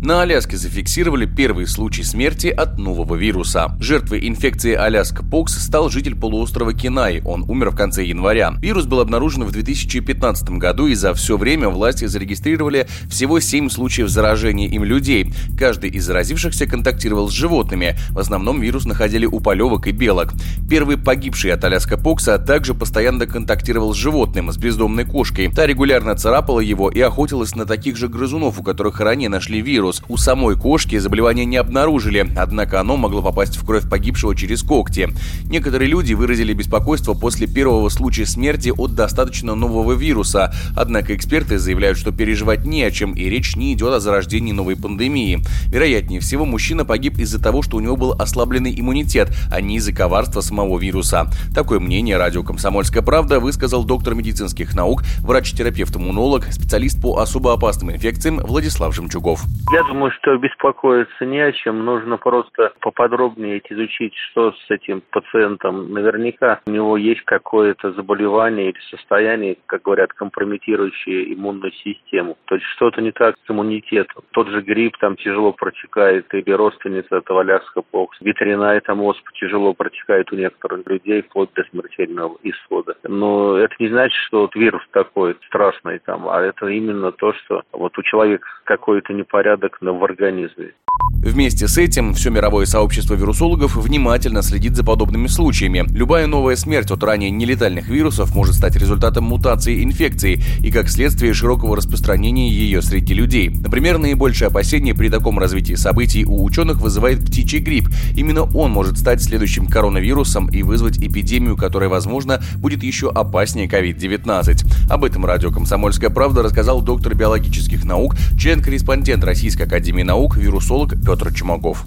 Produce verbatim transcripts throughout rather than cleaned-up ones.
На Аляске зафиксировали первый случай смерти от нового вируса. Жертвой инфекции Аляскапокс стал житель полуострова Кинай. Он умер в конце января. Вирус был обнаружен в две тысячи пятнадцатом году, и за все время власти зарегистрировали всего семь случаев заражения им людей. Каждый из заразившихся контактировал с животными. В основном вирус находили у полевок и белок. Первый погибший от Аляскапокса также постоянно контактировал с животным, с бездомной кошкой. Та регулярно царапала его и охотилась на таких же грызунов, у которых ранее нашли вирус. У самой кошки заболевание не обнаружили, однако оно могло попасть в кровь погибшего через когти. Некоторые люди выразили беспокойство после первого случая смерти от достаточно нового вируса, однако эксперты заявляют, что переживать не о чем, и речь не идет о зарождении новой пандемии. Вероятнее всего, мужчина погиб из-за того, что у него был ослабленный иммунитет, а не из-за коварства самого вируса. Такое мнение радио «Комсомольская правда» высказал доктор медицинских наук, врач-терапевт-иммунолог, специалист по особо опасным инфекциям Владислав Жемчугов. Я думаю, что беспокоиться не о чем. Нужно просто поподробнее изучить, что с этим пациентом. Наверняка у него есть какое-то заболевание или состояние, как говорят, компрометирующее иммунную систему. То есть что-то не так с иммунитетом. Тот же грипп там тяжело протекает, или родственница этого аляскапокса. Ветряная там оспа тяжело протекает у некоторых людей, вплоть до смертельного исхода. Но это не значит, что вот вирус такой страшный там, а это именно то, что вот у человека какой-то непорядок в организме. Вместе с этим все мировое сообщество вирусологов внимательно следит за подобными случаями. Любая новая смерть от ранее нелетальных вирусов может стать результатом мутации инфекции и, как следствие, широкого распространения ее среди людей. Например, наибольшее опасение при таком развитии событий у ученых вызывает птичий грипп. Именно он может стать следующим коронавирусом и вызвать эпидемию, которая, возможно, будет еще опаснее ковид девятнадцать. Об этом радио «Комсомольская правда» рассказал доктор биологических наук, член-корреспондент Российской академии наук, вирусолог Петр Чумаков.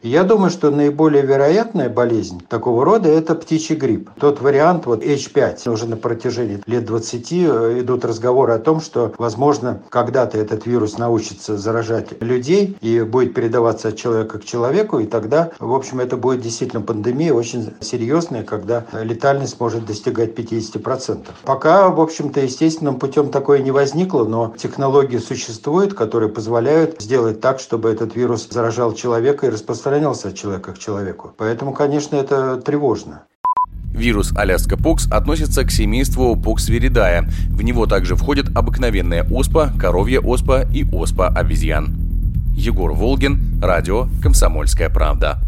Я думаю, что наиболее вероятная болезнь такого рода – это птичий грипп. Тот вариант вот эйч пять, уже на протяжении лет двадцати идут разговоры о том, что, возможно, когда-то этот вирус научится заражать людей и будет передаваться от человека к человеку, и тогда, в общем, это будет действительно пандемия очень серьезная, когда летальность может достигать пятьдесят процентов. Пока, в общем-то, естественным путем такое не возникло, но технологии существуют, которые позволяют сделать так, чтобы этот вирус заражал человека и распространялся. От человека к человеку. Поэтому, конечно, это тревожно. Вирус Аляскапокс относится к семейству Покс-Вередая. В него также входят обыкновенная оспа, коровья оспа и оспа обезьян. Егор Волгин, радио «Комсомольская правда».